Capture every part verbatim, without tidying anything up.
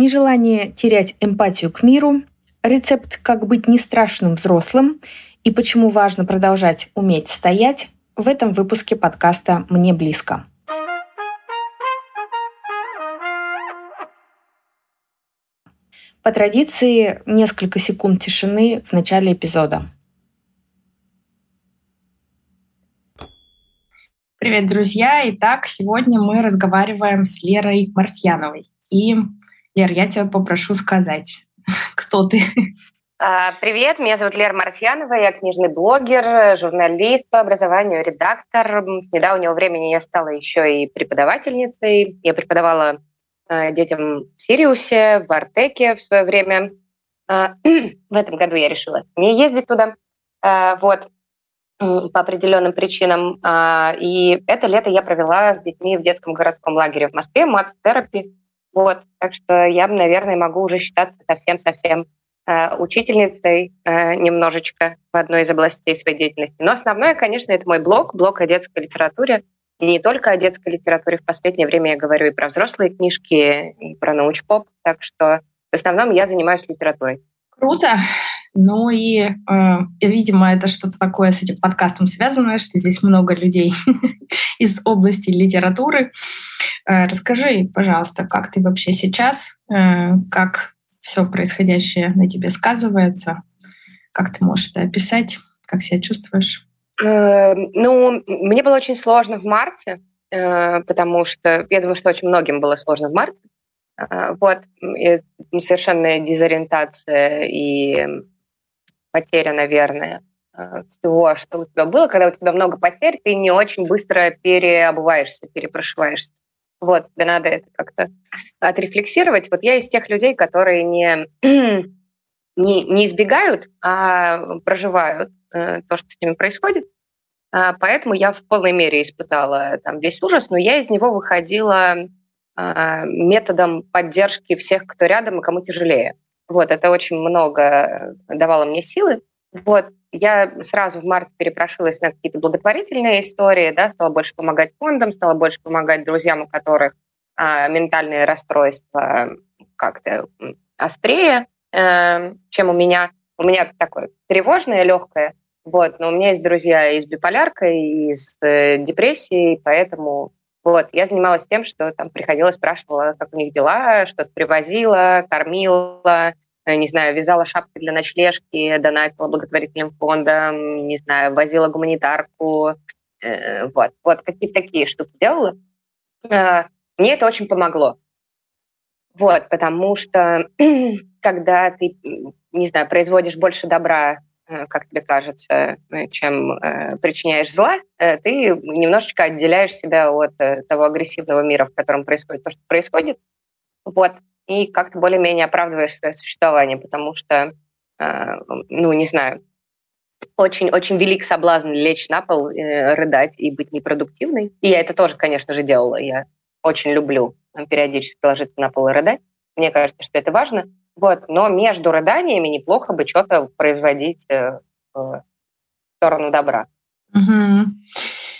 нежелание терять эмпатию к миру, рецепт «Как быть не страшным взрослым» и почему важно продолжать уметь стоять в этом выпуске подкаста «Мне близко». По традиции, несколько секунд тишины в начале эпизода. Привет, друзья! Итак, сегодня мы разговариваем с Лерой Мартьяновой. И, Лер, я тебя попрошу сказать, кто ты. Привет, меня зовут Лера Мартьянова, я книжный блогер, журналист по образованию, редактор. С недавнего времени я стала еще и преподавательницей. Я преподавала детям в Сириусе, в Артеке в свое время. В этом году я решила не ездить туда, вот, по определенным причинам. И это лето я провела с детьми в детском городском лагере в Москве, матс-терапии. Вот, так что я, наверное, могу уже считаться совсем-совсем учительницей немножечко в одной из областей своей деятельности. Но основное, конечно, это мой блог, блог о детской литературе. И не только о детской литературе. В последнее время я говорю и про взрослые книжки, и про научпоп. Так что в основном я занимаюсь литературой. Круто. Ну и, э, видимо, это что-то такое с этим подкастом связано, что здесь много людей из области литературы. Э, расскажи, пожалуйста, как ты вообще сейчас, э, как все происходящее на тебе сказывается, как ты можешь это описать, как себя чувствуешь? Ну, мне было очень сложно в марте, потому что, я думаю, что очень многим было сложно в марте. Вот, совершенная дезориентация и потеря, наверное, всего, что у тебя было. Когда у тебя много потерь, ты не очень быстро переобуваешься, перепрошиваешься. Вот, тебе надо это как-то отрефлексировать. Вот я из тех людей, которые не, не, не избегают, а проживают то, что с ними происходит. Поэтому я в полной мере испытала там весь ужас, но я из него выходила методом поддержки всех, кто рядом и кому тяжелее. Вот, это очень много давало мне силы. Вот, я сразу в марте перепрошилась на какие-то благотворительные истории, да, стала больше помогать фондам, стала больше помогать друзьям, у которых ментальные расстройства как-то острее, чем у меня. У меня такое тревожное, легкое. Вот, но у меня есть друзья и с биполяркой, и с э, депрессией, поэтому вот, я занималась тем, что там приходила, спрашивала, как у них дела, что-то привозила, кормила, э, не знаю, вязала шапки для ночлежки, донатила благотворительным фондам, не знаю, возила гуманитарку, э, вот, вот какие-то такие штуки делала. Э, мне это очень помогло. Вот, потому что когда ты, не знаю, производишь больше добра, как тебе кажется, чем э, причиняешь зла, э, ты немножечко отделяешь себя от э, того агрессивного мира, в котором происходит то, что происходит, вот, и как-то более-менее оправдываешь свое существование, потому что, э, ну, не знаю, очень-очень велик соблазн лечь на пол, э, рыдать и быть непродуктивной. И я это тоже, конечно же, делала. Я очень люблю периодически ложиться на пол и рыдать. Мне кажется, что это важно. Вот, но между рыданиями неплохо бы что-то производить в сторону добра. Угу.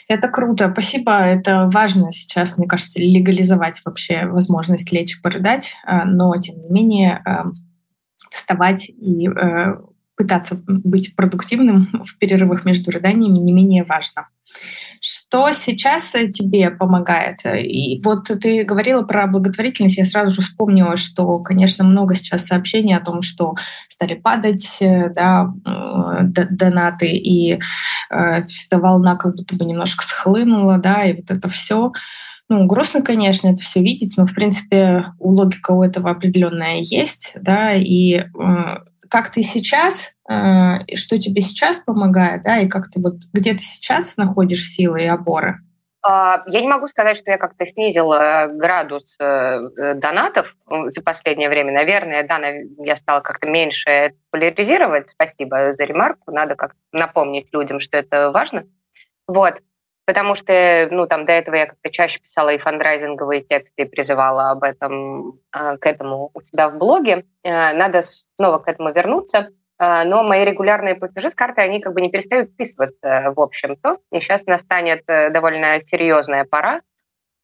Это круто, спасибо. Это важно сейчас, мне кажется, легализовать вообще возможность лечь порыдать, но, тем не менее, вставать и пытаться быть продуктивным в перерывах между рыданиями не менее важно. Что сейчас тебе помогает? И вот ты говорила про благотворительность, я сразу же вспомнила, что, конечно, много сейчас сообщений о том, что стали падать, да, донаты, и эта волна как будто бы немножко схлынула, да, и вот это все. Ну, грустно, конечно, это все видеть, но, в принципе, логика у этого определенная есть, да, и как ты сейчас, что тебе сейчас помогает, да, и как ты вот где ты сейчас находишь силы и опоры? Я не могу сказать, что я как-то снизила градус донатов за последнее время. Наверное, да, я стала как-то меньше поляризировать. Спасибо за ремарку. Надо как-то напомнить людям, что это важно. Вот. Потому что, ну, там до этого я как-то чаще писала и фандрайзинговые тексты, и призывала об этом, к этому у тебя в блоге. Надо снова к этому вернуться. Но мои регулярные платежи с карты, они как бы не перестают вписываться, в общем-то. И сейчас настанет довольно серьезная пора,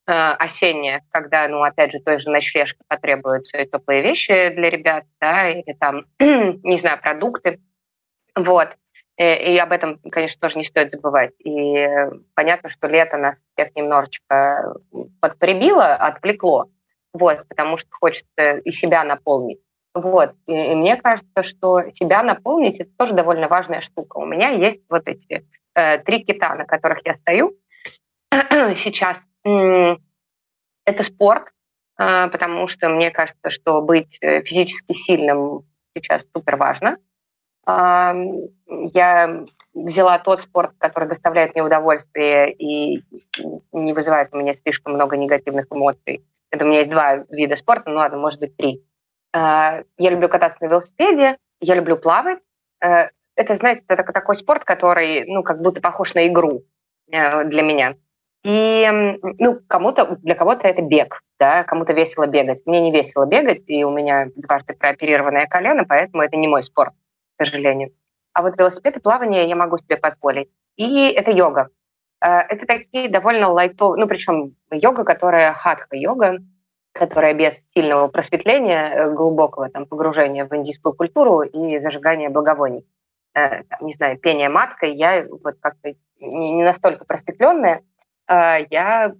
осенняя, когда, ну, опять же, той же ночлежке потребуются и теплые вещи для ребят, да, или там, не знаю, продукты, вот. И, и об этом, конечно, тоже не стоит забывать. И понятно, что лето нас всех немножечко подприбило, отвлекло, вот, потому что хочется и себя наполнить. Вот. И, и мне кажется, что себя наполнить – это тоже довольно важная штука. У меня есть вот эти э, три кита, на которых я стою сейчас. Это спорт, э, потому что мне кажется, что быть физически сильным сейчас супер важно. Э, я взяла тот спорт, который доставляет мне удовольствие и не вызывает у меня слишком много негативных эмоций. Это у меня есть два вида спорта, ну ладно, может быть, три. Я люблю кататься на велосипеде, я люблю плавать. Это, знаете, это такой спорт, который, ну, как будто похож на игру для меня. И, ну, кому-то, для кого-то это бег, да, кому-то весело бегать. Мне не весело бегать, и у меня дважды прооперированное колено, поэтому это не мой спорт, к сожалению. А вот велосипед и плавание я могу себе позволить. И это йога. Это такие довольно лайтовые, ну, причем йога, которая хатха-йога, которая без сильного просветления, глубокого там, погружения в индийскую культуру и зажигания благовоний. Э, не знаю, пение маткой, я вот как-то не настолько просветленная, э, я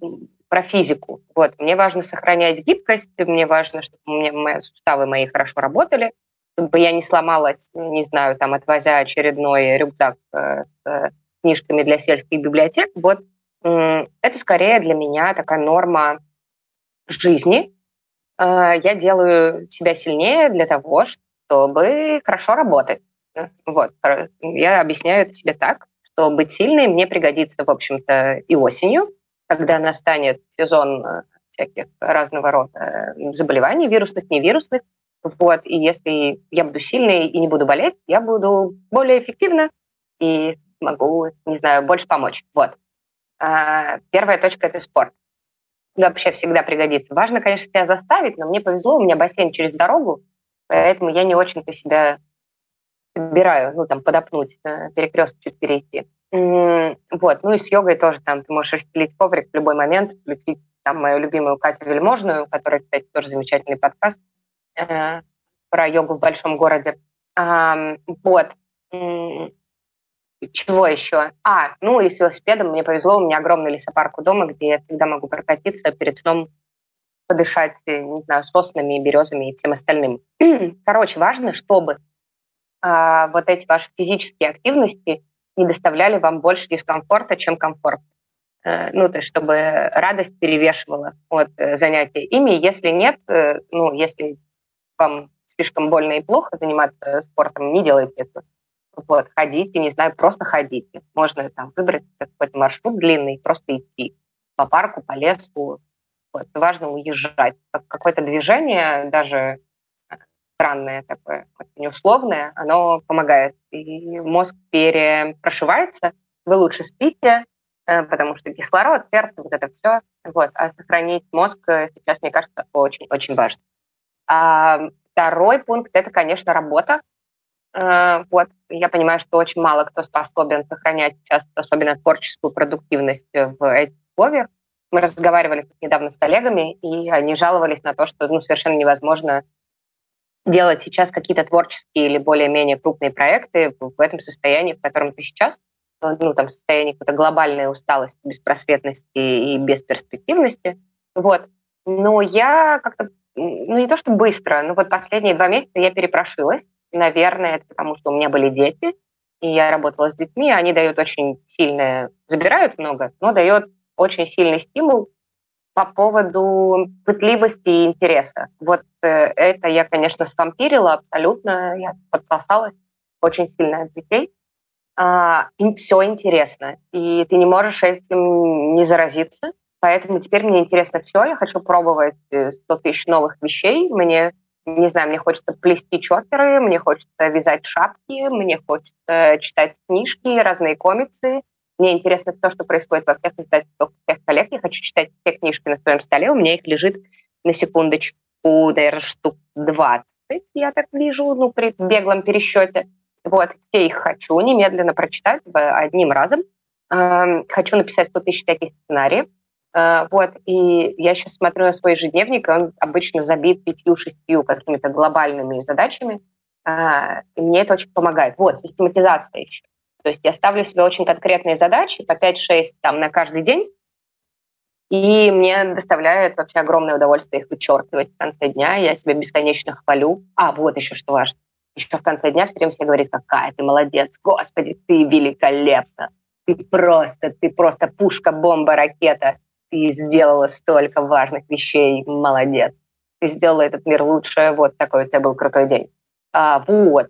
про физику. Вот. Мне важно сохранять гибкость, мне важно, чтобы мне, мои, суставы мои хорошо работали, чтобы я не сломалась, не знаю, там, отвозя очередной рюкзак э, с книжками для сельских библиотек. Вот. Э, это скорее для меня такая норма жизни. Я делаю себя сильнее для того, чтобы хорошо работать. Вот. Я объясняю это себе так, что быть сильной мне пригодится, в общем-то, и осенью, когда настанет сезон всяких разного рода заболеваний, вирусных, невирусных. Вот. И если я буду сильной и не буду болеть, я буду более эффективна и могу, не знаю, больше помочь. Вот. Первая точка – это спорт. Вообще всегда пригодится. Важно, конечно, себя заставить, но мне повезло, у меня бассейн через дорогу, поэтому я не очень-то себя собираю, ну, там, подопнуть, перекресток чуть перейти. Вот, ну, и с йогой тоже, там, ты можешь расстелить коврик в любой момент, включить, там, мою любимую Катю Вельможную, которая, кстати, тоже замечательный подкаст э, про йогу в большом городе. А, вот. Чего еще? А, ну и с велосипедом мне повезло, у меня огромный лесопарк у дома, где я всегда могу прокатиться, перед сном подышать, не знаю, соснами, березами и всем остальным. Короче, важно, чтобы а, вот эти ваши физические активности не доставляли вам больше дискомфорта, чем комфорт. А, ну, то есть, чтобы радость перевешивала от занятия ими. Если нет, ну, если вам слишком больно и плохо заниматься спортом, не делайте этого. Вот, ходите, не знаю, просто ходите. Можно там выбрать какой-то маршрут длинный, просто идти по парку, по лесу. Вот. Важно уезжать. Какое-то движение, даже странное такое, неусловное, оно помогает. И мозг перепрошивается, вы лучше спите, потому что кислород, сердце, вот это все. Вот. А сохранить мозг сейчас, мне кажется, очень-очень важно. А второй пункт – это, конечно, работа. Вот, я понимаю, что очень мало кто способен сохранять сейчас, особенно творческую продуктивность в этих условиях. Мы разговаривали недавно с коллегами, и они жаловались на то, что ну, совершенно невозможно делать сейчас какие-то творческие или более-менее крупные проекты в этом состоянии, в котором ты сейчас, ну, там, состоянии какой-то глобальной усталости, беспросветности и бесперспективности. Вот. Но я как-то, ну, не то что быстро, но вот последние два месяца я перепрошилась. Наверное, это потому, что у меня были дети, и я работала с детьми. Они дают очень сильное, забирают много, но дают очень сильный стимул по поводу пытливости и интереса. Вот это я, конечно, свампирила абсолютно, я подсосалась очень сильно от детей. Им все интересно, и ты не можешь этим не заразиться. Поэтому теперь мне интересно все, я хочу пробовать сто тысяч новых вещей, мне не знаю, мне хочется плести чоперы, мне хочется вязать шапки, мне хочется читать книжки, разные комиксы. Мне интересно все, что происходит во всех издательствах, во всех коллег. Я хочу читать все книжки на своем столе. У меня их лежит на секундочку, наверное, штук двадцать. Я так вижу, ну, при беглом пересчете. Вот, все их хочу немедленно прочитать одним разом. Хочу написать сто тысяч таких сценариев. Вот, и я сейчас смотрю на свой ежедневник, он обычно забит пятью-шестью какими-то глобальными задачами, и мне это очень помогает. Вот, систематизация еще. То есть я ставлю себе очень конкретные задачи по пять-шесть там на каждый день, и мне доставляет вообще огромное удовольствие их вычеркивать в конце дня. Я себя бесконечно хвалю. А, вот еще что важно. Еще в конце дня все время все говорят: какая ты молодец, господи, ты великолепна, ты просто, ты просто пушка, бомба, ракета. Ты сделала столько важных вещей, молодец. Ты сделала этот мир лучше, вот такой у тебя был крутой день. А, вот.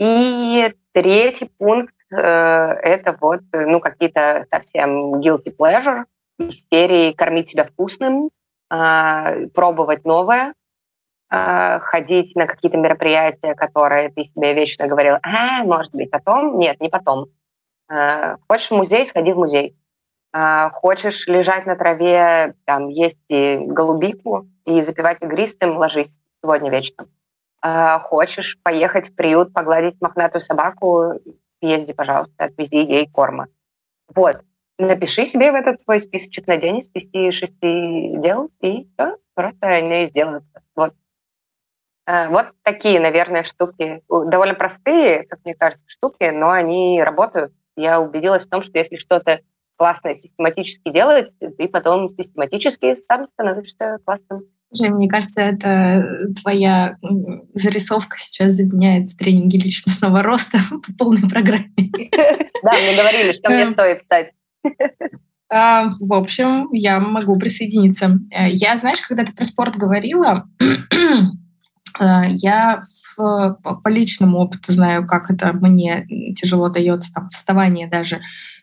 И третий пункт э, – это вот, ну, какие-то совсем guilty pleasure из серии «кормить себя вкусным», э, пробовать новое, э, ходить на какие-то мероприятия, которые ты себе вечно говорила: а, может быть, потом? Нет, не потом. Э, хочешь в музей – сходи в музей. Хочешь лежать на траве, там, есть и голубику и запивать игристым, ложись сегодня вечером. Хочешь поехать в приют, погладить мохнатую собаку, съезди, пожалуйста, отвези ей корма. Вот. Напиши себе в этот свой списочек на день из пяти шести дел, и все, просто не сделай. Вот. Вот такие, наверное, штуки. Довольно простые, как мне кажется, штуки, но они работают. Я убедилась в том, что если что-то классно систематически делает, и потом систематически сам становишься классным. Мне кажется, это твоя зарисовка сейчас заменяет тренинги личностного роста по полной программе. Да, мне говорили, что мне стоит стать. В общем, я могу присоединиться. Я, знаешь, когда ты про спорт говорила, я по личному опыту знаю, как это мне тяжело дается, там, вставание даже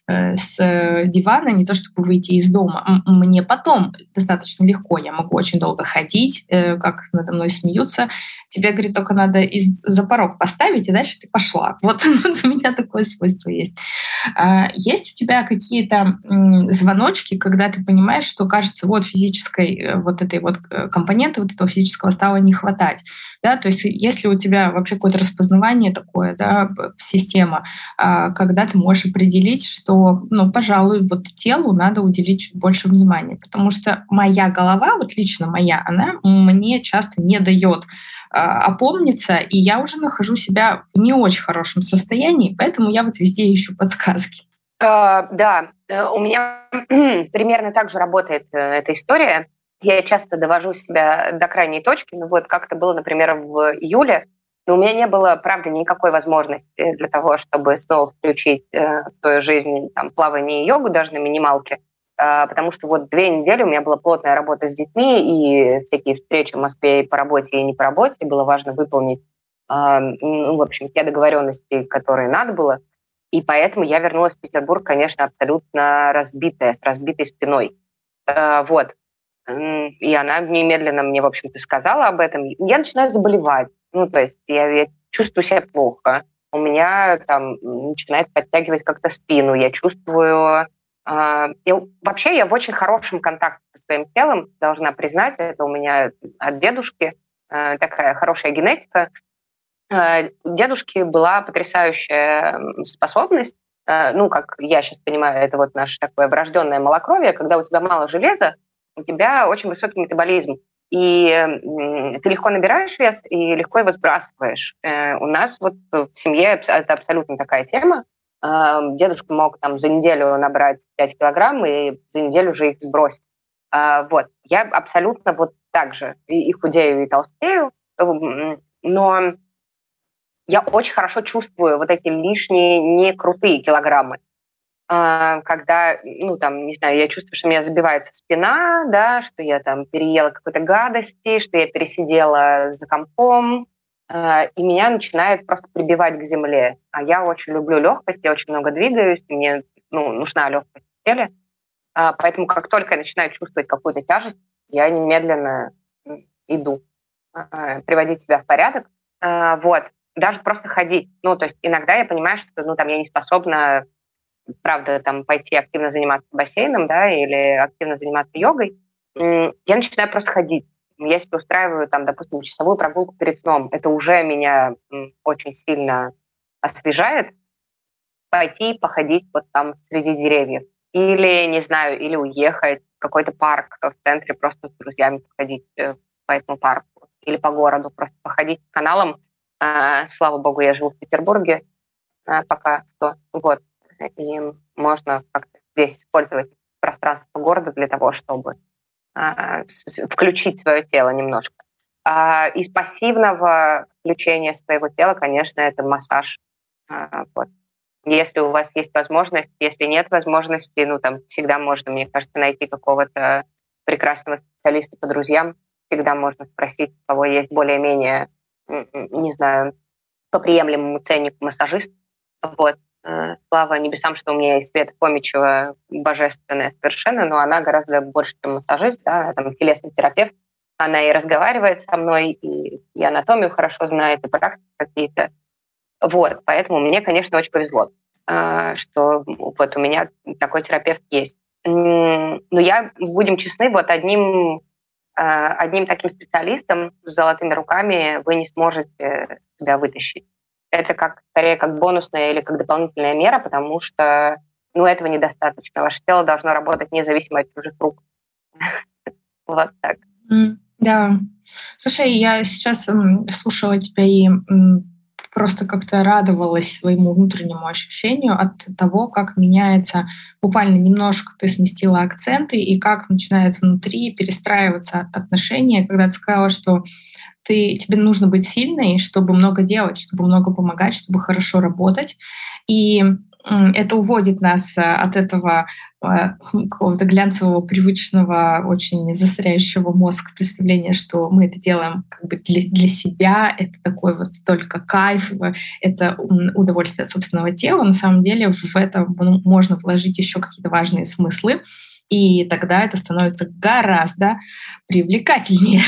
с дивана, не то чтобы выйти из дома. Мне потом достаточно легко, я могу очень долго ходить, как надо мной смеются. Тебе, говорит, только надо из- за порог поставить, и дальше ты пошла. Вот, вот у меня такое свойство есть. Есть у тебя какие-то звоночки, когда ты понимаешь, что, кажется, вот физической вот этой вот компоненты, вот этого физического стало не хватать? Да? То есть если у тебя вообще какое-то распознавание такое, да, система, когда ты можешь определить, что, ну, пожалуй, вот телу надо уделить чуть больше внимания, потому что моя голова, вот лично моя, она мне часто не дает опомниться, и я уже нахожу себя в не очень хорошем состоянии, поэтому я вот везде ищу подсказки. А, да, у меня примерно так же работает эта история. Я часто довожу себя до крайней точки. Ну вот как это было, например, в июле, но у меня не было, правда, никакой возможности для того, чтобы снова включить э, в свою жизнь там, плавание и йогу даже на минималке, э, потому что вот две недели у меня была плотная работа с детьми и всякие встречи в Москве и по работе, и не по работе. Было важно выполнить, э, ну, в общем, те договоренности, которые надо было. И поэтому я вернулась в Петербург, конечно, абсолютно разбитая, с разбитой спиной. Э, вот. И она немедленно мне, в общем-то, сказала об этом. Я начинаю заболевать. Ну, то есть я, я чувствую себя плохо, у меня там начинает подтягивать как-то спину, я чувствую... Э, я, вообще я в очень хорошем контакте со своим телом, должна признать, это у меня от дедушки э, такая хорошая генетика. Э, у дедушки была потрясающая способность, э, ну, как я сейчас понимаю, это вот наше такое врожденное малокровие, когда у тебя мало железа, у тебя очень высокий метаболизм. И ты легко набираешь вес и легко его сбрасываешь. У нас вот в семье это абсолютно такая тема. Дедушка мог там за неделю набрать пять килограмм и за неделю уже их сбросить. Вот. Я абсолютно вот так же и худею, и толстею, но я очень хорошо чувствую вот эти лишние некрутые килограммы. Когда, ну, там, не знаю, я чувствую, что у меня забивается спина, да, что я там переела какой-то гадости, что я пересидела за компом, э, и меня начинает просто прибивать к земле. А я очень люблю легкость, я очень много двигаюсь, и мне, ну, нужна легкость в теле. Э, поэтому как только я начинаю чувствовать какую-то тяжесть, я немедленно иду э, приводить себя в порядок. Э, вот. Даже просто ходить. Ну, то есть иногда я понимаю, что, ну, там, я не способна... правда, там, пойти активно заниматься бассейном, да, или активно заниматься йогой, я начинаю просто ходить. Я себе устраиваю, там, допустим, часовую прогулку перед сном. Это уже меня очень сильно освежает. Пойти походить вот там среди деревьев. Или, не знаю, или уехать какой-то парк в центре, просто с друзьями походить по этому парку или по городу, просто походить по каналам. Слава богу, я живу в Петербурге пока что. Вот. И можно как-то здесь использовать пространство города для того, чтобы включить свое тело немножко. Из пассивного включения своего тела, конечно, это массаж. Вот. Если у вас есть возможность, если нет возможности, ну там всегда можно, мне кажется, найти какого-то прекрасного специалиста по друзьям, всегда можно спросить, у кого есть более-менее, не знаю, по приемлемому ценнику массажист. Вот. Слава небесам, что у меня есть Света Фомичева, божественная совершенно, но она гораздо больше, чем массажист, да, она там телесный терапевт, она и разговаривает со мной, и, и анатомию хорошо знает, и практики какие-то. Вот, поэтому мне, конечно, очень повезло, что вот у меня такой терапевт есть. Но я, будем честны, вот одним, одним таким специалистом с золотыми руками вы не сможете себя вытащить. Это как, скорее как бонусная или как дополнительная мера, потому что ну, этого недостаточно. Ваше тело должно работать независимо от чужих рук. Вот так. Да. Слушай, я сейчас слушала тебя и... просто как-то радовалась своему внутреннему ощущению от того, как меняется, буквально немножко ты сместила акценты, и как начинает внутри перестраиваться отношения, когда ты сказала, что ты, тебе нужно быть сильной, чтобы много делать, чтобы много помогать, чтобы хорошо работать. И это уводит нас от этого какого-то глянцевого, привычного, очень засоряющего мозг представления, что мы это делаем как бы для, для себя, это такой вот только кайф, это удовольствие от собственного тела. На самом деле в это можно вложить еще какие-то важные смыслы, и тогда это становится гораздо привлекательнее.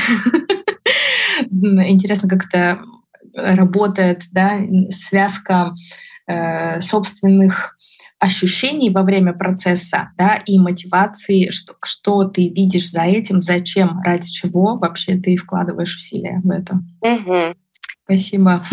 Интересно, как это работает, да, связка э, собственных ощущений во время процесса, да, и мотивации, что, что ты видишь за этим, зачем, ради чего вообще ты вкладываешь усилия в это. Угу. Спасибо.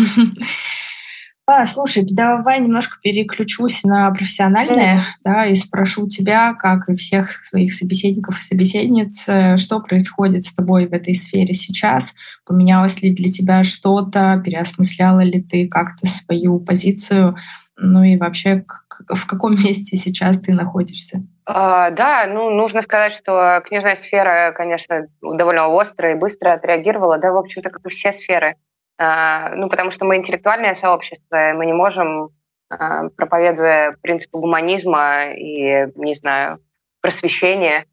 А, слушай, давай немножко переключусь на профессиональное, угу. да, и спрошу тебя, как и всех своих собеседников и собеседниц, что происходит с тобой в этой сфере сейчас? Поменялось ли для тебя что-то? Переосмысляла ли ты как-то свою позицию? Ну и вообще, в каком месте сейчас ты находишься? А, да, ну нужно сказать, что книжная сфера, конечно, довольно остро и быстро отреагировала, да, в общем-то, как и все сферы. А, ну, потому что мы интеллектуальное сообщество, и мы не можем, а, проповедуя принципы гуманизма и, не знаю, просвещения,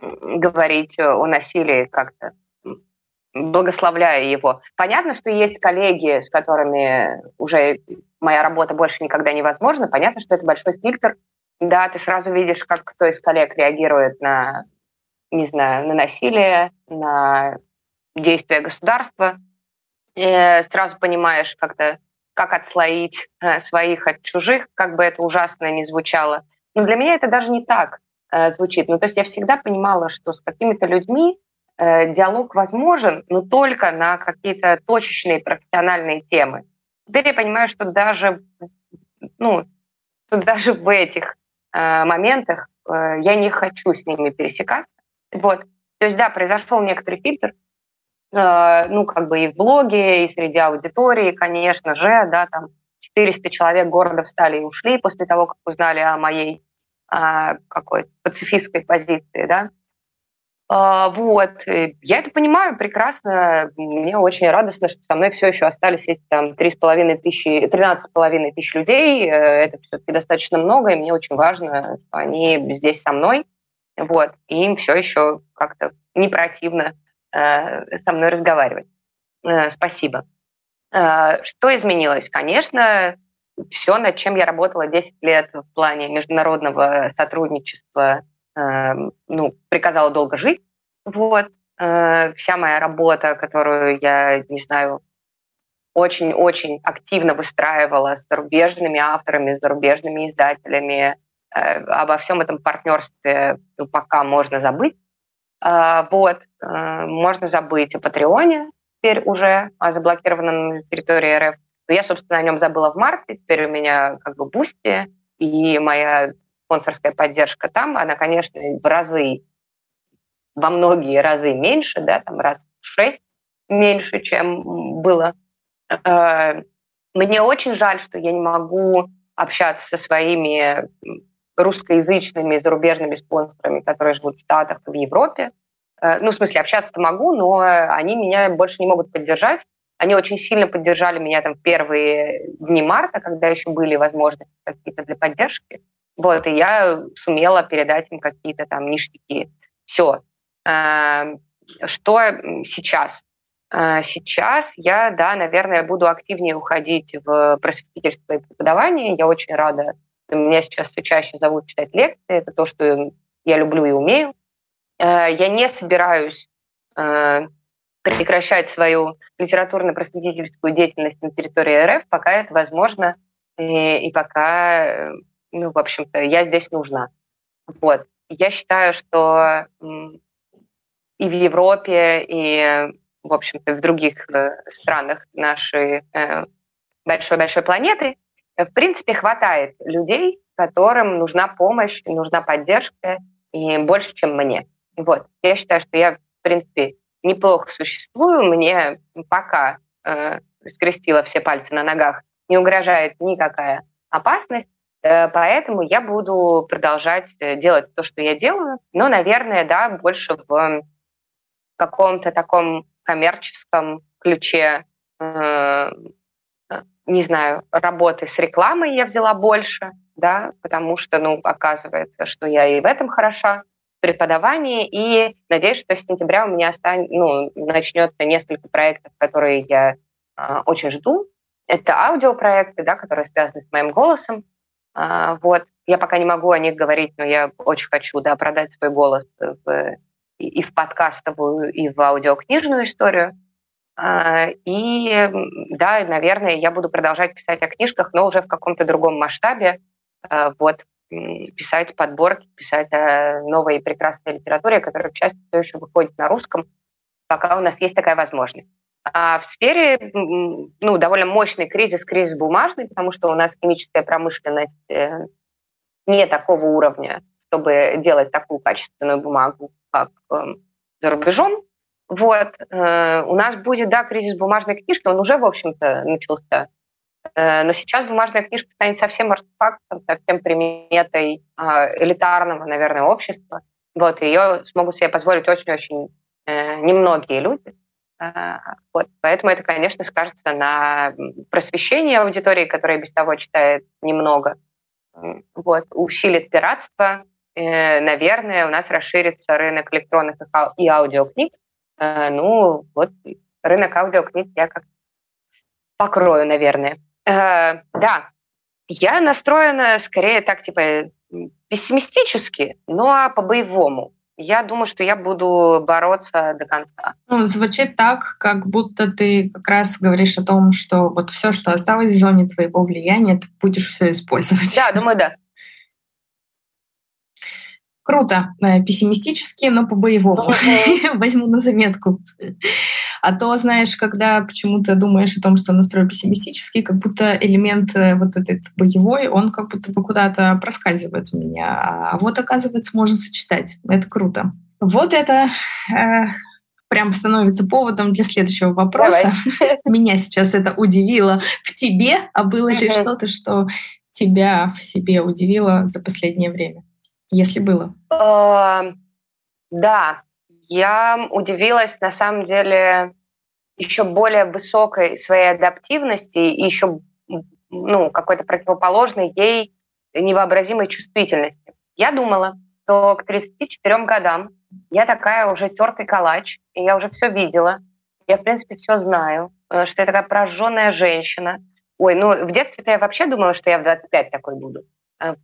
говорить о насилии как-то, благословляя его. Понятно, что есть коллеги, с которыми уже... моя работа больше никогда невозможна, понятно, что это большой фильтр. Да, ты сразу видишь, как кто из коллег реагирует на, не знаю, на насилие, на действия государства. И сразу понимаешь как-то, как отслоить своих от чужих, как бы это ужасно ни звучало. Но для меня это даже не так звучит. Ну, то есть я всегда понимала, что с какими-то людьми диалог возможен, но только на какие-то точечные профессиональные темы. Теперь я понимаю, что даже, ну, что даже в этих э, моментах э, я не хочу с ними пересекаться. Вот. То есть, да, произошел некоторый фильтр, э, ну, как бы и в блоге, и среди аудитории, конечно же, да, там четыреста человек города встали и ушли после того, как узнали о моей э, какой-то пацифистской позиции, да. Вот, я это понимаю прекрасно, мне очень радостно, что со мной все еще остались эти там три с половиной тысячи, тринадцать с половиной тысяч людей, это все-таки достаточно много, и мне очень важно, что они здесь со мной, вот, и им все еще как-то не противно э, со мной разговаривать. Э, спасибо. Э, что изменилось? Конечно, все, над чем я работала десять лет в плане международного сотрудничества, ну, приказала долго жить. Вот. Вся моя работа, которую я, не знаю, очень-очень активно выстраивала с зарубежными авторами, с зарубежными издателями, обо всем этом партнерстве пока можно забыть. Вот. Можно забыть о Патреоне, теперь уже о заблокированном на территории РФ. Но я, собственно, о нем забыла в марте, теперь у меня как бы Бусти, и моя спонсорская поддержка там, она, конечно, в разы во многие разы меньше, да, там раз в шесть меньше, чем было. Мне очень жаль, что я не могу общаться со своими русскоязычными зарубежными спонсорами, которые живут в Штатах и в Европе. Ну, в смысле, общаться-то могу, но они меня больше не могут поддержать. Они очень сильно поддержали меня там в первые дни марта, когда еще были возможности какие-то для поддержки. Вот, и я сумела передать им какие-то там ништяки. Все. Что сейчас? Сейчас я, да, наверное, буду активнее уходить в просветительство и преподавание. Я очень рада. Меня сейчас все чаще зовут читать лекции. Это то, что я люблю и умею. Я не собираюсь прекращать свою литературно-просветительскую деятельность на территории РФ, пока это возможно, и пока, ну, в общем-то, я здесь нужна. Вот. Я считаю, что и в Европе, и, в общем-то, в других странах нашей большой-большой планеты, в принципе, хватает людей, которым нужна помощь, нужна поддержка, и больше, чем мне. Вот. Я считаю, что я, в принципе, неплохо существую. Мне пока э, скрестила все пальцы на ногах, не угрожает никакая опасность, э, поэтому я буду продолжать делать то, что я делаю, но, наверное, да, больше в каком-то таком коммерческом ключе, э, не знаю, работы с рекламой я взяла больше, да, потому что, ну, оказывается, что я и в этом хороша, преподавании, и надеюсь, что с сентября у меня остан... ну, начнется несколько проектов, которые я э, очень жду. Это аудиопроекты, да, которые связаны с моим голосом. Э, вот. Я пока не могу о них говорить, но я очень хочу, да, продать свой голос в, и, и в подкастовую, и в аудиокнижную историю. Э, и, да, наверное, я буду продолжать писать о книжках, но уже в каком-то другом масштабе. Э, вот. Писать подборки, писать о новой прекрасной литературе, которая, к счастью, все еще выходит на русском, пока у нас есть такая возможность. А в сфере, ну, довольно мощный кризис, кризис бумажный, потому что у нас химическая промышленность не такого уровня, чтобы делать такую качественную бумагу, как за рубежом. Вот. У нас будет, да, кризис бумажной книжки, он уже, в общем-то, начался. Но сейчас бумажная книжка станет совсем артефактом, совсем приметой элитарного, наверное, общества. Вот, ее смогут себе позволить очень-очень немногие люди. Вот, поэтому это, конечно, скажется на просвещении аудитории, которая без того читает немного. Вот, усилит пиратство. Наверное, у нас расширится рынок электронных и аудиокниг. Ну, вот, рынок аудиокниг я как-то покрою, наверное. Uh, да, я настроена скорее так, типа, пессимистически, но по-боевому. Я думаю, что я буду бороться до конца. Ну, звучит так, как будто ты как раз говоришь о том, что вот все, что осталось в зоне твоего влияния, ты будешь все использовать. Да, думаю, да. Круто. Пессимистически, но по-боевому. Возьму на заметку. А то, знаешь, когда почему-то думаешь о том, что настрой пессимистический, как будто элемент вот этот боевой, он как будто бы куда-то проскальзывает у меня. А вот, оказывается, можно сочетать. Это круто. Вот это э, прям становится поводом для следующего вопроса. Давай. Меня сейчас это удивило в тебе, а было ли что-то, что тебя в себе удивило за последнее время? Если было. Да. Я удивилась, на самом деле, еще более высокой своей адаптивности и еще, ну, какой-то противоположной ей невообразимой чувствительности. Я думала, что к тридцати четырем годам я такая уже тертый калач, и я уже все видела, я, в принципе, все знаю, что я такая прожженная женщина. Ой, ну, в детстве-то я вообще думала, что я в двадцать пять такой буду.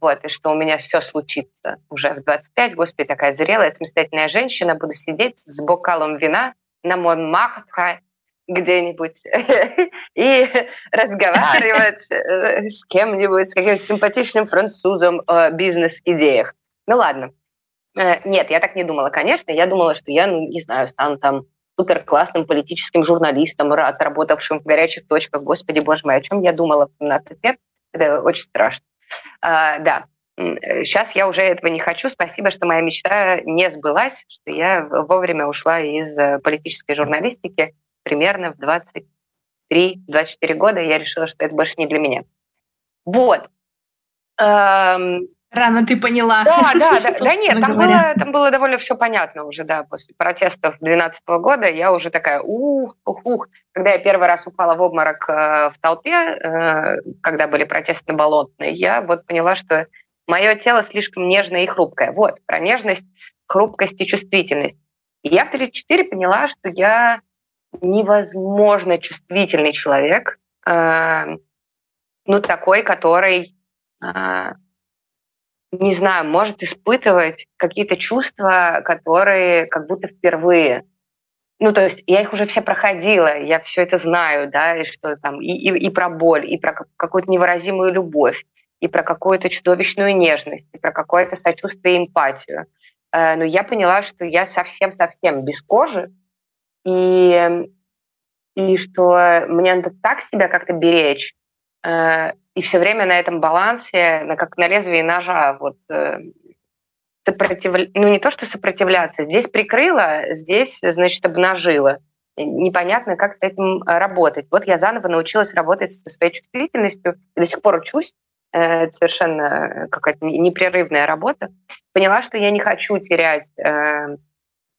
Вот, и что у меня все случится уже в двадцать пять. Господи, такая зрелая, самостоятельная женщина. Буду сидеть с бокалом вина на Монмартре где-нибудь и разговаривать с кем-нибудь, с каким-то симпатичным французом о бизнес-идеях. Ну ладно. Нет, я так не думала, конечно. Я думала, что я, ну, не знаю, стану там супер-классным политическим журналистом, отработавшим в горячих точках. Господи, боже мой, о чем я думала в семнадцать лет? Это очень страшно. Uh, да, Сейчас я уже этого не хочу. Спасибо, что моя мечта не сбылась, что я вовремя ушла из политической журналистики. Примерно в двадцать три — двадцать четыре года я решила, что это больше не для меня. Вот. Рано ты поняла. Да, да, да, да нет, там было, там было довольно все понятно уже, да, после протестов две тысячи двенадцатого года я уже такая, ух, ух, ух. Когда я первый раз упала в обморок в толпе, когда были протесты на Болотной, я вот поняла, что мое тело слишком нежное и хрупкое. Вот, про нежность, хрупкость и чувствительность. И я в тридцать четыре поняла, что я невозможно чувствительный человек, ну, такой, который... не знаю, может испытывать какие-то чувства, которые как будто впервые. Ну, то есть я их уже все проходила, я все это знаю, да, и что там, и, и, и про боль, и про какую-то невыразимую любовь, и про какую-то чудовищную нежность, и про какое-то сочувствие и эмпатию. Но я поняла, что я совсем-совсем без кожи, и, и что мне надо так себя как-то беречь, и все время на этом балансе, на, как на лезвии ножа, вот, сопротивля... ну не то, что сопротивляться, здесь прикрыла, здесь, значит, обнажила. Непонятно, как с этим работать. Вот я заново научилась работать со своей чувствительностью, до сих пор учусь, это совершенно какая-то непрерывная работа. Поняла, что я не хочу терять э,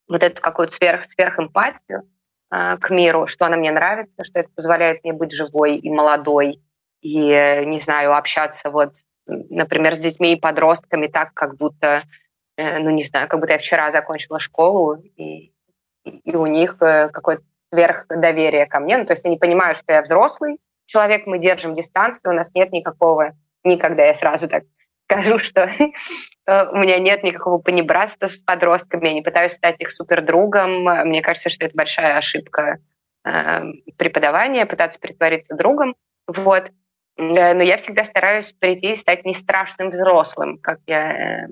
вот эту какую-то сверх, сверхэмпатию э, к миру, что она мне нравится, что это позволяет мне быть живой и молодой, и, не знаю, общаться, вот, например, с детьми и подростками так, как будто, ну, не знаю, как будто я вчера закончила школу, и, и у них какое-то сверхдоверие ко мне. Ну, то есть они понимают, что я взрослый человек, мы держим дистанцию, у нас нет никакого, никогда я сразу так скажу, что у меня нет никакого понебратства с подростками, я не пытаюсь стать их супердругом. Мне кажется, что это большая ошибка преподавания, пытаться притвориться другом. Вот. Но я всегда стараюсь прийти и стать не страшным взрослым, как я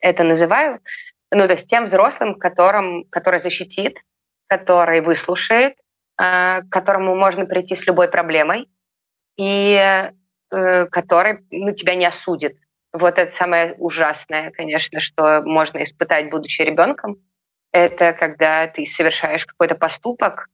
это называю, ну, то есть тем взрослым, которым, который защитит, который выслушает, к которому можно прийти с любой проблемой и который, ну, тебя не осудит. Вот это самое ужасное, конечно, что можно испытать, будучи ребенком, это когда ты совершаешь какой-то поступок,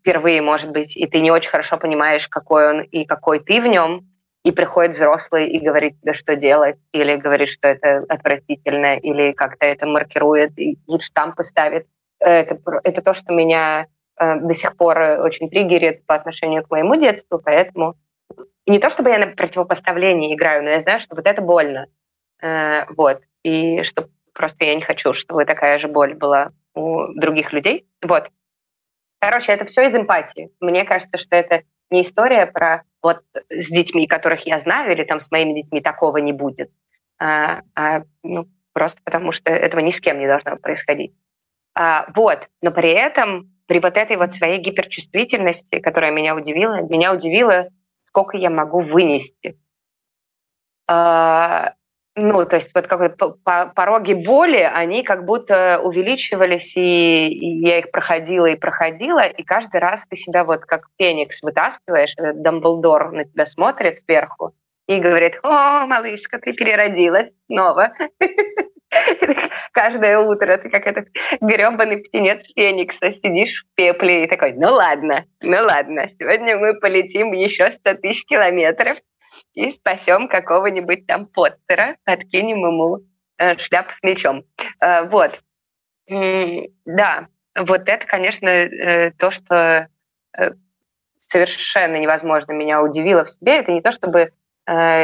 впервые, может быть, и ты не очень хорошо понимаешь, какой он и какой ты в нем, и приходит взрослый и говорит тебе, что делать, или говорит, что это отвратительно, или как-то это маркирует, и штампы ставит. Это, это то, что меня э, до сих пор очень триггерит по отношению к моему детству, поэтому не то, чтобы я на противопоставлении играю, но я знаю, что вот это больно. Э, вот. И что просто я не хочу, чтобы такая же боль была у других людей. Вот. Короче, это все из эмпатии. Мне кажется, что это не история про вот с детьми, которых я знаю, или там с моими детьми такого не будет. А, а, ну, просто потому что этого ни с кем не должно происходить. А, вот. Но при этом, при вот этой вот своей гиперчувствительности, которая меня удивила, меня удивило, сколько я могу вынести. А, Ну, то есть вот какой-то пороги боли, они как будто увеличивались, и я их проходила и проходила, и каждый раз ты себя вот как феникс вытаскиваешь, Дамблдор на тебя смотрит сверху и говорит: «О, малышка, ты переродилась снова». Каждое утро ты как этот грёбаный птенец феникса сидишь в пепле и такой: «Ну ладно, ну ладно, сегодня мы полетим еще сто тысяч километров, и спасем какого-нибудь там Поттера, подкинем ему э, шляпу с мечом». Э, вот. М-м, да, вот это, конечно, э, то, что э, совершенно невозможно меня удивило в себе. Это не то, чтобы э,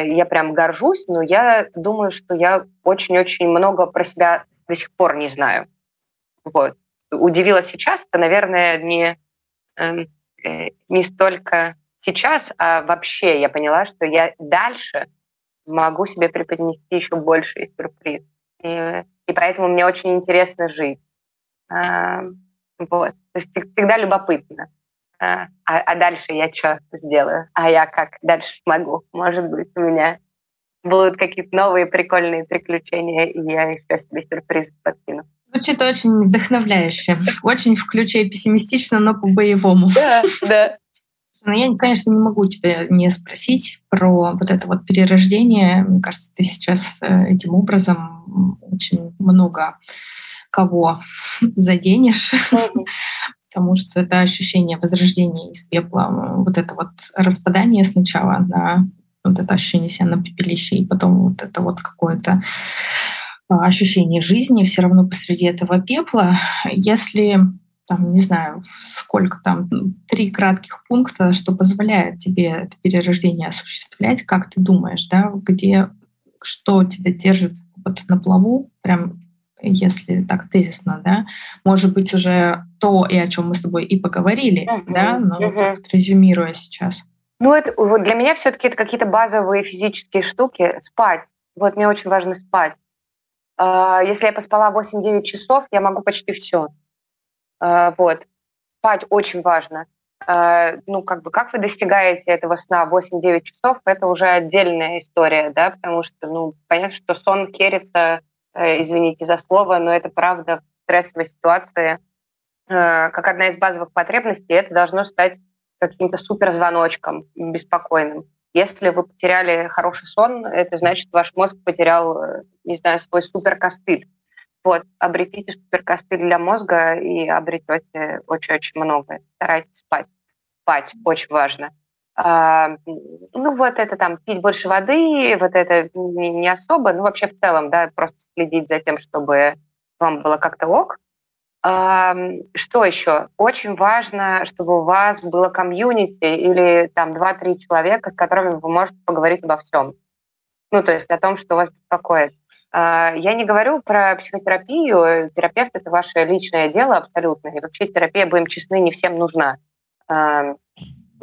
я прям горжусь, но я думаю, что я очень-очень много про себя до сих пор не знаю. Вот. Удивила сейчас, это, наверное, не, э, э, не столько... Сейчас а вообще я поняла, что я дальше могу себе преподнести еще больше сюрприз. И, и поэтому мне очень интересно жить. А, вот. То есть всегда любопытно. А, а дальше я что сделаю? А я как дальше смогу? Может быть, у меня будут какие-то новые прикольные приключения, и я еще себе сюрприз подкину. Звучит очень вдохновляюще. Очень в ключе пессимистично, но по-боевому. Да, да. Но я, конечно, не могу тебя не спросить про вот это вот перерождение. Мне кажется, ты сейчас этим образом очень много кого заденешь, потому что это ощущение возрождения из пепла, вот это вот распадание сначала, на вот это ощущение себя на пепелище, и потом вот это вот какое-то ощущение жизни все равно посреди этого пепла. Если, там, не знаю, сколько там, три кратких пункта, что позволяет тебе это перерождение осуществлять, как ты думаешь, да, где, что тебя держит вот на плаву, прям если так тезисно, да, может быть, уже то, и о чем мы с тобой и поговорили, uh-huh. да, но uh-huh. вот, резюмируя сейчас. Ну, это вот для меня все-таки это какие-то базовые физические штуки. Спать. Вот мне очень важно спать. Если я поспала восемь-девять часов, я могу почти все. Вот. Спать очень важно. Ну, как бы, как вы достигаете этого сна восемь-девять часов, это уже отдельная история, да, потому что, ну, понятно, что сон керится, извините за слово, но это правда в стрессовой ситуации. Как одна из базовых потребностей, это должно стать каким-то суперзвоночком беспокойным. Если вы потеряли хороший сон, это значит, ваш мозг потерял, не знаю, свой суперкостыль. Вот, обретите суперкостыль для мозга и обретете очень-очень многое. Старайтесь спать. Спать очень важно. А, ну, вот это там, пить больше воды, вот это не, не особо, ну, вообще в целом, да, просто следить за тем, чтобы вам было как-то ок. А, что еще? Очень важно, чтобы у вас было комьюнити или там два-три человека, с которыми вы можете поговорить обо всем. Ну, то есть о том, что вас беспокоит. Я не говорю про психотерапию. Терапевт — это ваше личное дело абсолютно. И вообще терапия, будем честны, не всем нужна.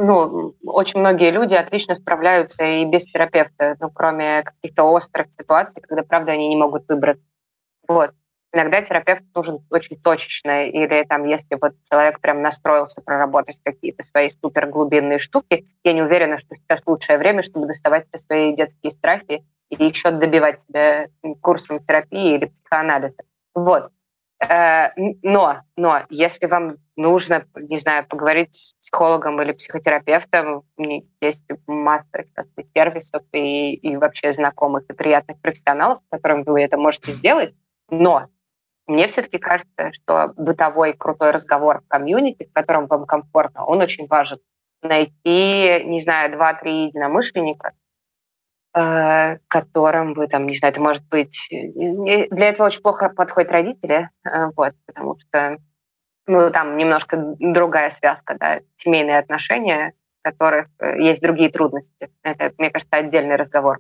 Ну, очень многие люди отлично справляются и без терапевта, ну, кроме каких-то острых ситуаций, когда, правда, они не могут выбраться. Вот. Иногда терапевт нужен очень точечно. Или там, если вот человек прям настроился проработать какие-то свои суперглубинные штуки, я не уверена, что сейчас лучшее время, чтобы доставать все свои детские страхи и еще добивать себя курсом терапии или психоанализа. Вот. Но, но если вам нужно, не знаю, поговорить с психологом или психотерапевтом, есть масса сервисов и, и вообще знакомых и приятных профессионалов, с которыми вы это можете сделать. Но мне все-таки кажется, что бытовой крутой разговор в комьюнити, в котором вам комфортно, он очень важен. Найти, не знаю, два-три единомышленника, которым вы там, не знаю, это может быть... Для этого очень плохо подходят родители, вот, потому что, ну, там немножко другая связка, да, семейные отношения, в которых есть другие трудности. Это, мне кажется, отдельный разговор,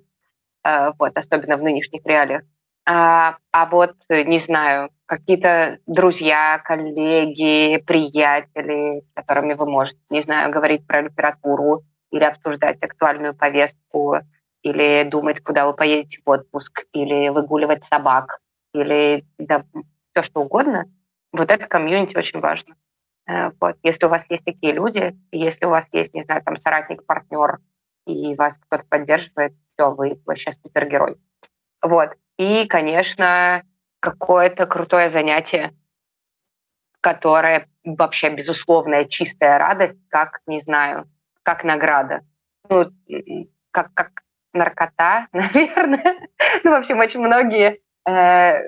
вот, особенно в нынешних реалиях. А, а вот, не знаю, какие-то друзья, коллеги, приятели, с которыми вы можете, не знаю, говорить про литературу или обсуждать актуальную повестку, или думать, куда вы поедете в отпуск, или выгуливать собак, или да, все что угодно. Вот это комьюнити очень важно. Вот. Если у вас есть такие люди, если у вас есть, не знаю, там соратник, партнер, и вас кто-то поддерживает, все, вы вообще супергерой. Вот. И, конечно, какое-то крутое занятие, которое вообще безусловная чистая радость, как, не знаю, как награда. Ну, как... как наркота, наверное. Ну, в общем, очень многие... Э,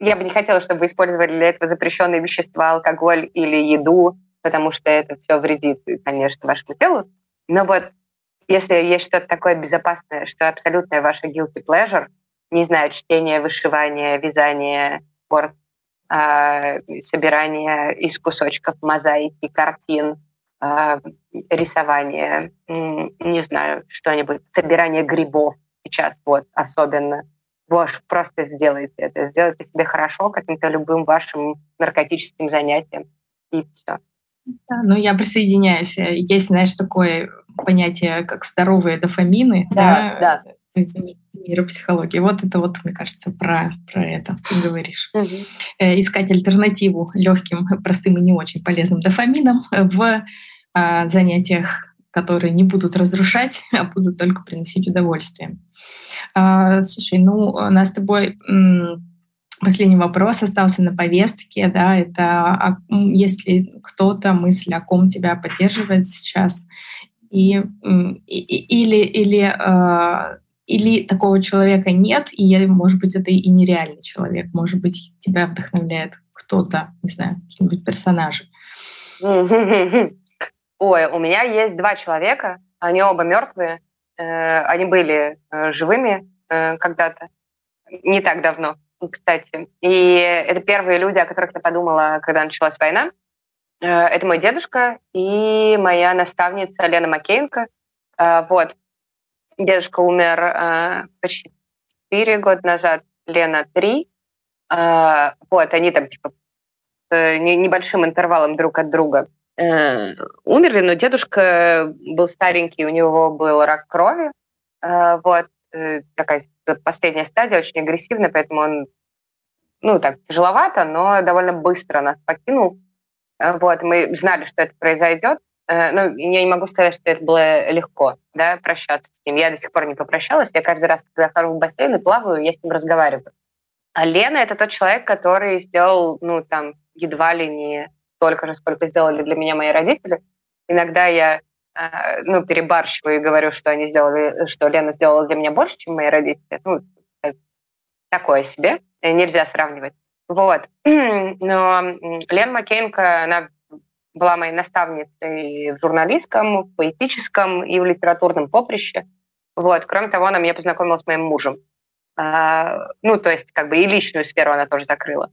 я бы не хотела, чтобы использовали для этого запрещенные вещества, алкоголь или еду, потому что это все вредит, конечно, вашему телу. Но вот если есть что-то такое безопасное, что абсолютное ваше guilty pleasure, не знаю, чтение, вышивание, вязание, спорт, э, собирание из кусочков мозаики, картин, рисование, не знаю, что-нибудь, собирание грибов сейчас вот особенно. Боже, просто сделайте это. Сделайте себе хорошо каким-то любым вашим наркотическим занятием. И все. Да, ну, я присоединяюсь. Есть, знаешь, такое понятие, как здоровые дофамины. Да, да. да. Нейропсихологии. Вот это вот, мне кажется, про, про это ты говоришь. Mm-hmm. Э, искать альтернативу легким, простым и не очень полезным дофаминам в э, занятиях, которые не будут разрушать, а будут только приносить удовольствие. Э, слушай, ну, нас с тобой... М- Последний вопрос остался на повестке, да, это есть ли кто-то, мысль, о ком тебя поддерживает сейчас, и, и, или, или, э, или такого человека нет, и, может быть, это и нереальный человек, может быть, тебя вдохновляет кто-то, не знаю, какие-нибудь персонажи. Ой, у меня есть два человека, они оба мертвые, они были живыми когда-то, не так давно. Кстати, и это первые люди, о которых я подумала, когда началась война. Это мой дедушка и моя наставница Лена Макеенко. Вот. Дедушка умер почти четыре года назад, Лена три. Вот, они там типа с небольшим интервалом друг от друга умерли, но дедушка был старенький, у него был рак крови. Вот, такая последняя стадия, очень агрессивная, поэтому он, ну, так, тяжеловато, но довольно быстро нас покинул. Вот, мы знали, что это произойдет. Ну, я не могу сказать, что это было легко, да, прощаться с ним. Я до сих пор не попрощалась. Я каждый раз, когда хожу в бассейн и плаваю, я с ним разговариваю. А Лена — это тот человек, который сделал, ну, там, едва ли не столько же, сколько сделали для меня мои родители. Иногда я ну, перебарщиваю и говорю, что они сделали, что Лена сделала для меня больше, чем мои родители. Ну, такое себе. Нельзя сравнивать. Вот. Но Лена Макеенко, она была моей наставницей в журналистском, в поэтическом и в литературном поприще. Вот. Кроме того, она меня познакомила с моим мужем. Ну, то есть, как бы и личную сферу она тоже закрыла.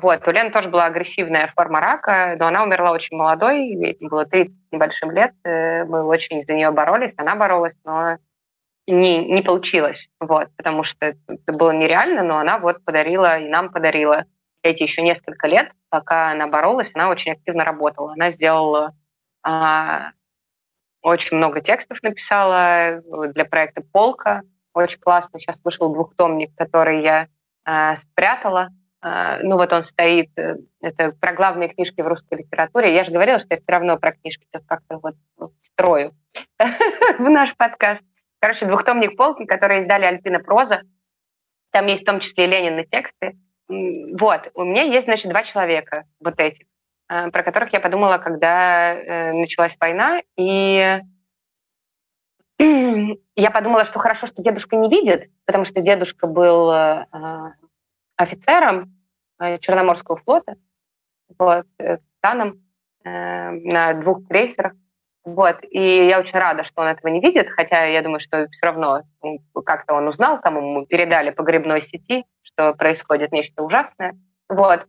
Вот. У Лены тоже была агрессивная форма рака, но она умерла очень молодой, ей было тридцать небольшим лет, мы очень за нее боролись, она боролась, но не, не получилось, вот, потому что это было нереально, но она вот подарила и нам подарила эти еще несколько лет, пока она боролась, она очень активно работала, она сделала а, очень много текстов написала для проекта «Полка», очень классно, сейчас вышел двухтомник, который я а, спрятала. Ну вот он стоит, это про главные книжки в русской литературе. Я же говорила, что я все равно про книжки как-то вот строю в наш подкаст. Короче, двухтомник «Полки», который издали «Альпина проза». Там есть в том числе и Ленины тексты. Вот, у меня есть, значит, два человека вот этих, про которых я подумала, когда началась война. И я подумала, что хорошо, что дедушка не видит, потому что дедушка был офицером Черноморского флота, вот, капитаном э, на двух крейсерах. Вот. И я очень рада, что он этого не видит, хотя я думаю, что все равно как-то он узнал, там ему передали по грибной сети, что происходит нечто ужасное. Вот.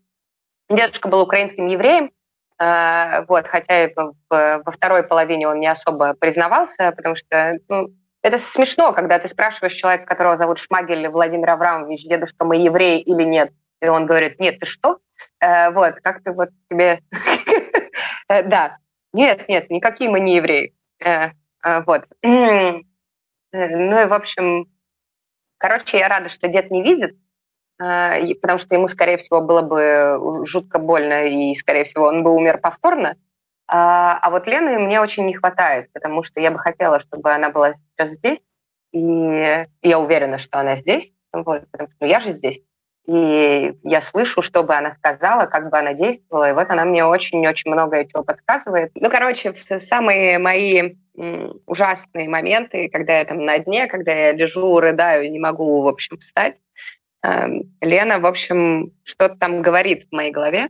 Дедушка был украинским евреем, э, вот, хотя во второй половине он не особо признавался, потому что ну, это смешно, когда ты спрашиваешь человека, которого зовут Шмагель Владимир Аврамович, дедушка, мы евреи или нет, и он говорит, нет, ты что? Э, вот, как ты вот тебе... Да, нет, нет, никакие мы не евреи. Э, э, вот. Ну и, в общем, короче, я рада, что дед не видит, э, потому что ему, скорее всего, было бы жутко больно, и, скорее всего, он бы умер повторно. А, а вот Лены мне очень не хватает, потому что я бы хотела, чтобы она была сейчас здесь, и я уверена, что она здесь, вот, потому что я же здесь. И я слышу, что бы она сказала, как бы она действовала, и вот она мне очень-очень много этого подсказывает. Ну, короче, самые мои ужасные моменты, когда я там на дне, когда я лежу, рыдаю и не могу, в общем, встать, Лена, в общем, что-то там говорит в моей голове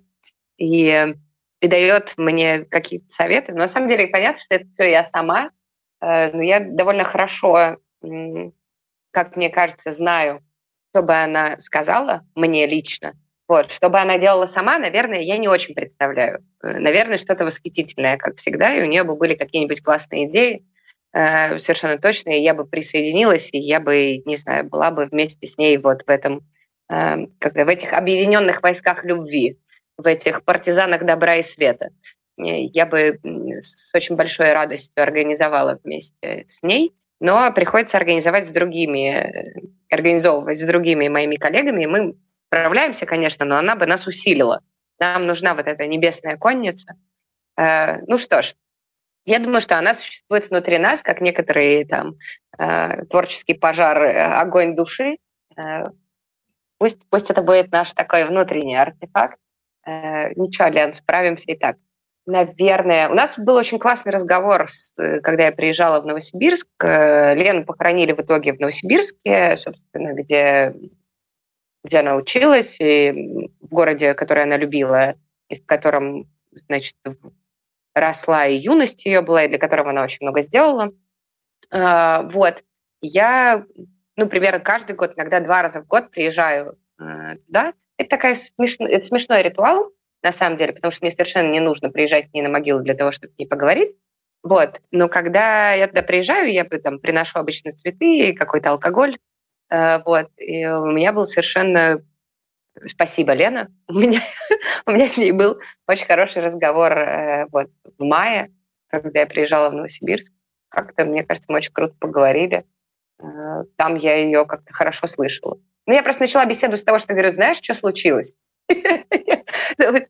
и, и дает мне какие-то советы. Но на самом деле понятно, что это все я сама, но я довольно хорошо, как мне кажется, знаю, что бы она сказала мне лично. Вот. Что бы она делала сама, наверное, я не очень представляю. Наверное, что-то восхитительное, как всегда, и у нее бы были какие-нибудь классные идеи, э, совершенно точно, и я бы присоединилась, и я бы, не знаю, была бы вместе с ней вот в этом, э, как-то в этих объединенных войсках любви, в этих партизанах добра и света. Я бы с очень большой радостью организовала вместе с ней, но приходится организовать с другими... организовывать с другими моими коллегами, и мы справляемся, конечно, но она бы нас усилила. Нам нужна вот эта небесная конница. Э, ну что ж, я думаю, что она существует внутри нас, как некоторые там э, творческий пожар, огонь души. Э, Пусть, пусть это будет наш такой внутренний артефакт. Э, ничего, Лен, справимся и так. Наверное. У нас был очень классный разговор, когда я приезжала в Новосибирск. Лену похоронили в итоге в Новосибирске, собственно, где, где она училась, и в городе, который она любила, и в котором, значит, росла и юность ее была, и для которого она очень много сделала. Вот. Я, ну, примерно каждый год, иногда два раза в год приезжаю туда. Это такой смешной, это смешной ритуал, на самом деле, потому что мне совершенно не нужно приезжать к ней на могилу для того, чтобы с ней поговорить. Вот. Но когда я туда приезжаю, я там приношу обычно цветы, какой-то алкоголь. Вот. И у меня был совершенно... Спасибо, Лена. У меня, у меня с ней был очень хороший разговор вот, в мае, когда я приезжала в Новосибирск. Как-то, мне кажется, мы очень круто поговорили. Там я ее как-то хорошо слышала. Но я просто начала беседу с того, что говорю, знаешь, что случилось?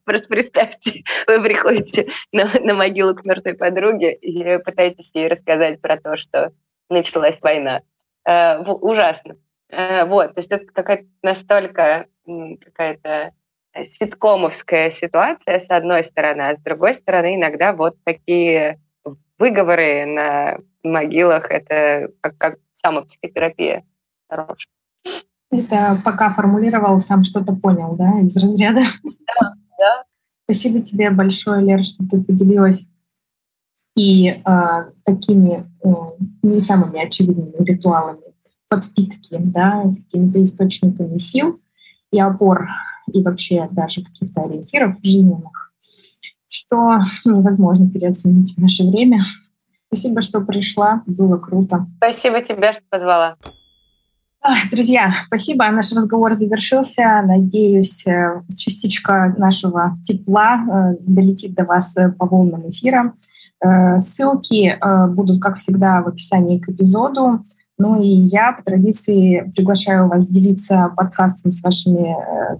Просто представьте, вы приходите на, на могилу к мертвой подруге и пытаетесь ей рассказать про то, что началась война. Э, ужасно. Э, вот, то есть это какая-то настолько какая-то ситкомовская ситуация, с одной стороны, а с другой стороны, иногда вот такие выговоры на могилах, это как, как самопсихотерапия хорошая. Это пока формулировал, сам что-то понял, да, из разряда? Да, да. Спасибо тебе большое, Лер, что ты поделилась и э, такими э, не самыми очевидными ритуалами подпитки, да, какими-то источниками сил и опор, и вообще даже каких-то ориентиров жизненных, что невозможно переоценить в наше время. Спасибо, что пришла, было круто. Спасибо тебе, что позвала. Друзья, спасибо. Наш разговор завершился. Надеюсь, частичка нашего тепла долетит до вас по волнам эфира. Ссылки будут, как всегда, в описании к эпизоду. Ну и я, по традиции, приглашаю вас делиться подкастом с вашими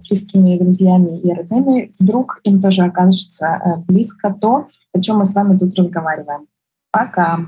близкими друзьями и родными. Вдруг им тоже окажется близко то, о чем мы с вами тут разговариваем. Пока!